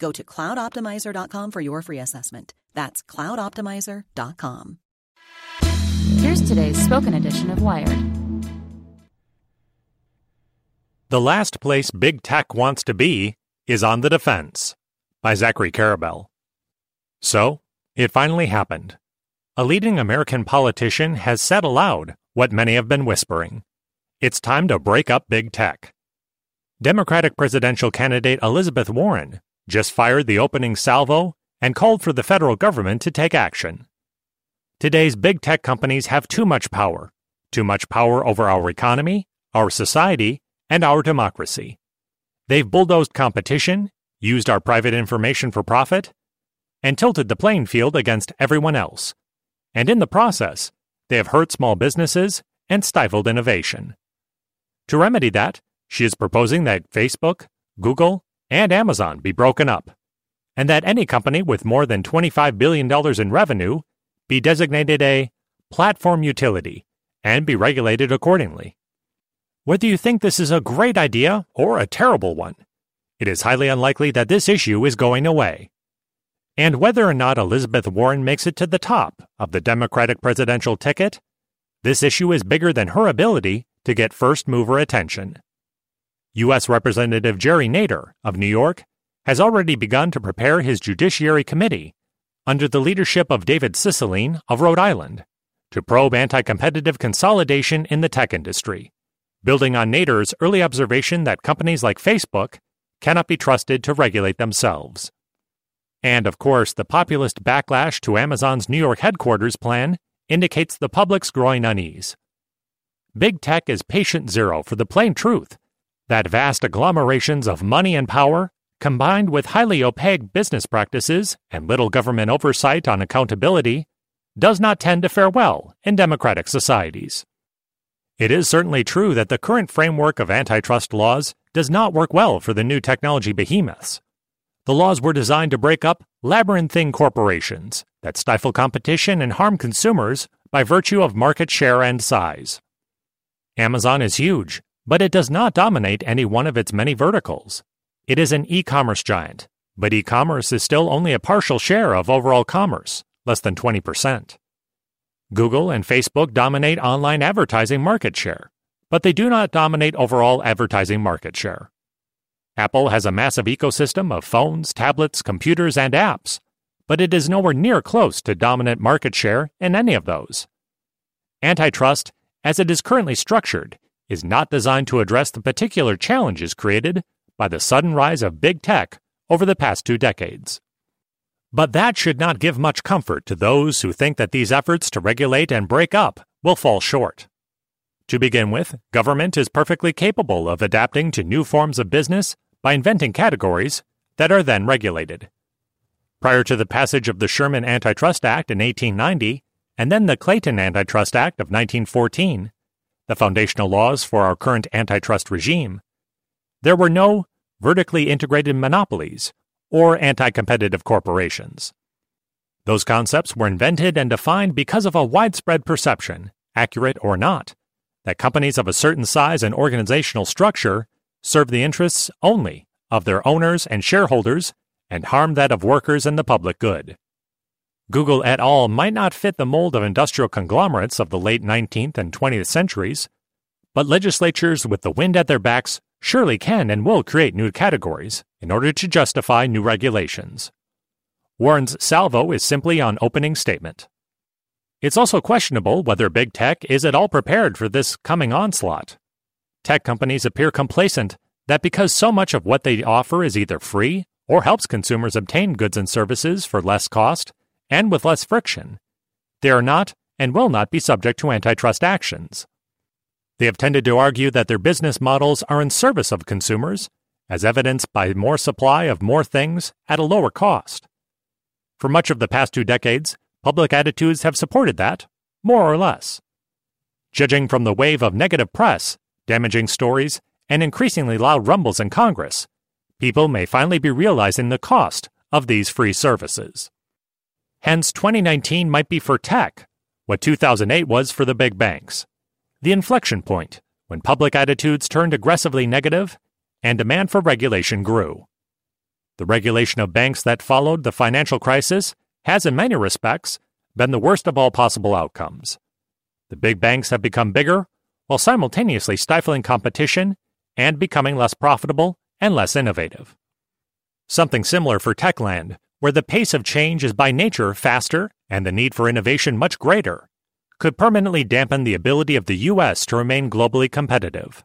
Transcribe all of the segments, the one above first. Go to cloudoptimizer.com for your free assessment. That's cloudoptimizer.com. Here's today's spoken edition of Wired. The last place big tech wants to be is on the defense, by Zachary Karabell. So, it finally happened. A leading American politician has said aloud what many have been whispering. It's time to break up big tech. Democratic presidential candidate Elizabeth Warren just fired the opening salvo and called for the federal government to take action. Today's big tech companies have too much power over our economy, our society, and our democracy. They've bulldozed competition, used our private information for profit, and tilted the playing field against everyone else. And in the process, they have hurt small businesses and stifled innovation. To remedy that, she is proposing that Facebook, Google, and Amazon be broken up, and that any company with more than $25 billion in revenue be designated a platform utility and be regulated accordingly. Whether you think this is a great idea or a terrible one, it is highly unlikely that this issue is going away. And whether or not Elizabeth Warren makes it to the top of the Democratic presidential ticket, this issue is bigger than her ability to get first-mover attention. U.S. Representative Jerry Nadler of New York has already begun to prepare his Judiciary Committee, under the leadership of David Cicilline of Rhode Island, to probe anti-competitive consolidation in the tech industry, building on Nadler's early observation that companies like Facebook cannot be trusted to regulate themselves. And, of course, the populist backlash to Amazon's New York headquarters plan indicates the public's growing unease. Big tech is patient zero for the plain truth that vast agglomerations of money and power, combined with highly opaque business practices and little government oversight on accountability, does not tend to fare well in democratic societies. It is certainly true that the current framework of antitrust laws does not work well for the new technology behemoths. The laws were designed to break up labyrinthine corporations that stifle competition and harm consumers by virtue of market share and size. Amazon is huge, but it does not dominate any one of its many verticals. It is an e-commerce giant, but e-commerce is still only a partial share of overall commerce, less than 20%. Google and Facebook dominate online advertising market share, but they do not dominate overall advertising market share. Apple has a massive ecosystem of phones, tablets, computers, and apps, but it is nowhere near close to dominant market share in any of those. Antitrust, as it is currently structured, is not designed to address the particular challenges created by the sudden rise of big tech over the past 2 decades. But that should not give much comfort to those who think that these efforts to regulate and break up will fall short. To begin with, government is perfectly capable of adapting to new forms of business by inventing categories that are then regulated. prior to the passage of the Sherman Antitrust Act in 1890 and then the Clayton Antitrust Act of 1914, the foundational laws for our current antitrust regime, there were no vertically integrated monopolies or anti-competitive corporations. Those concepts were invented and defined because of a widespread perception, accurate or not, that companies of a certain size and organizational structure serve the interests only of their owners and shareholders and harm that of workers and the public good. Google et al. Might not fit the mold of industrial conglomerates of the late 19th and 20th centuries, but legislatures with the wind at their backs surely can and will create new categories in order to justify new regulations. Warren's salvo is simply an opening statement. It's also questionable whether big tech is at all prepared for this coming onslaught. Tech companies appear complacent that because so much of what they offer is either free or helps consumers obtain goods and services for less cost and with less friction, they are not and will not be subject to antitrust actions. They have tended to argue that their business models are in service of consumers, as evidenced by more supply of more things at a lower cost. For much of the past 2 decades, public attitudes have supported that, more or less. Judging from the wave of negative press, damaging stories, and increasingly loud rumbles in Congress, people may finally be realizing the cost of these free services. Hence, 2019 might be for tech what 2008 was for the big banks, the inflection point when public attitudes turned aggressively negative and demand for regulation grew. The regulation of banks that followed the financial crisis has in many respects been the worst of all possible outcomes. The big banks have become bigger while simultaneously stifling competition and becoming less profitable and less innovative. Something similar for Techland, where the pace of change is by nature faster and the need for innovation much greater, could permanently dampen the ability of the U.S. to remain globally competitive.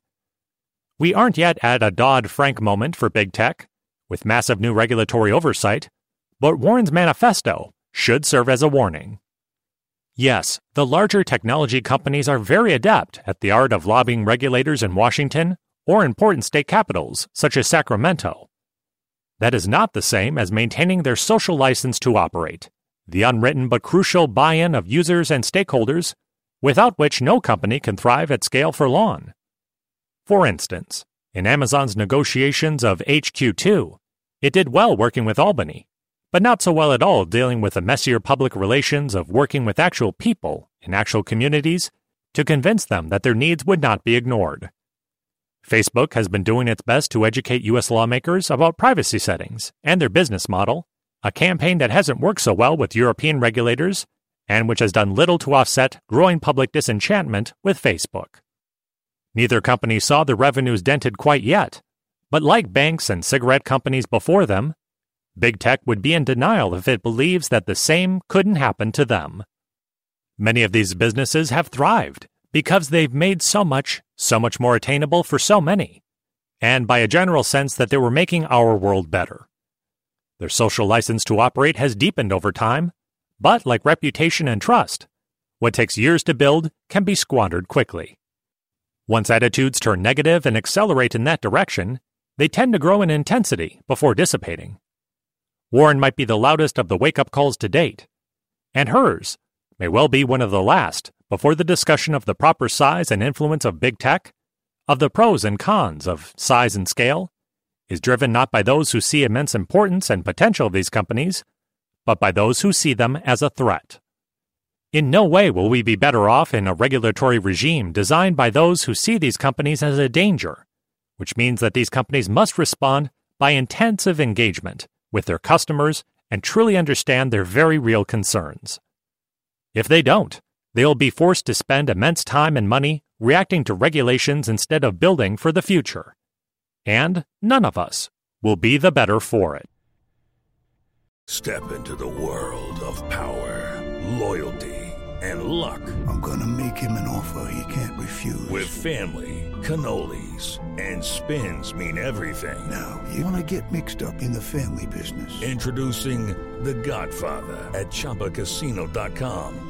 We aren't yet at a Dodd-Frank moment for big tech, with massive new regulatory oversight, but Warren's manifesto should serve as a warning. Yes, the larger technology companies are very adept at the art of lobbying regulators in Washington or important state capitals, such as Sacramento. That is not the same as maintaining their social license to operate, the unwritten but crucial buy-in of users and stakeholders, without which no company can thrive at scale for long. For instance, in Amazon's negotiations of HQ2, it did well working with Albany, but not so well at all dealing with the messier public relations of working with actual people in actual communities to convince them that their needs would not be ignored. Facebook has been doing its best to educate U.S. lawmakers about privacy settings and their business model, a campaign that hasn't worked so well with European regulators and which has done little to offset growing public disenchantment with Facebook. Neither company saw their revenues dented quite yet, but like banks and cigarette companies before them, big tech would be in denial if it believes that the same couldn't happen to them. Many of these businesses have thrived because they've made so much more attainable for so many, and by a general sense that they were making our world better. Their social license to operate has deepened over time, but like reputation and trust, what takes years to build can be squandered quickly. Once attitudes turn negative and accelerate in that direction, they tend to grow in intensity before dissipating. Warren might be the loudest of the wake-up calls to date, and hers may well be one of the last before the discussion of the proper size and influence of big tech, of the pros and cons of size and scale, is driven not by those who see immense importance and potential of these companies, but by those who see them as a threat. In no way will we be better off in a regulatory regime designed by those who see these companies as a danger, which means that these companies must respond by intensive engagement with their customers and truly understand their very real concerns. If they don't, they will be forced to spend immense time and money reacting to regulations instead of building for the future. And none of us will be the better for it. Step into the world of power, loyalty, and luck. I'm going to make him an offer he can't refuse. With family, cannolis, and spins mean everything. Now, you want to get mixed up in the family business. Introducing The Godfather at ChambaCasino.com.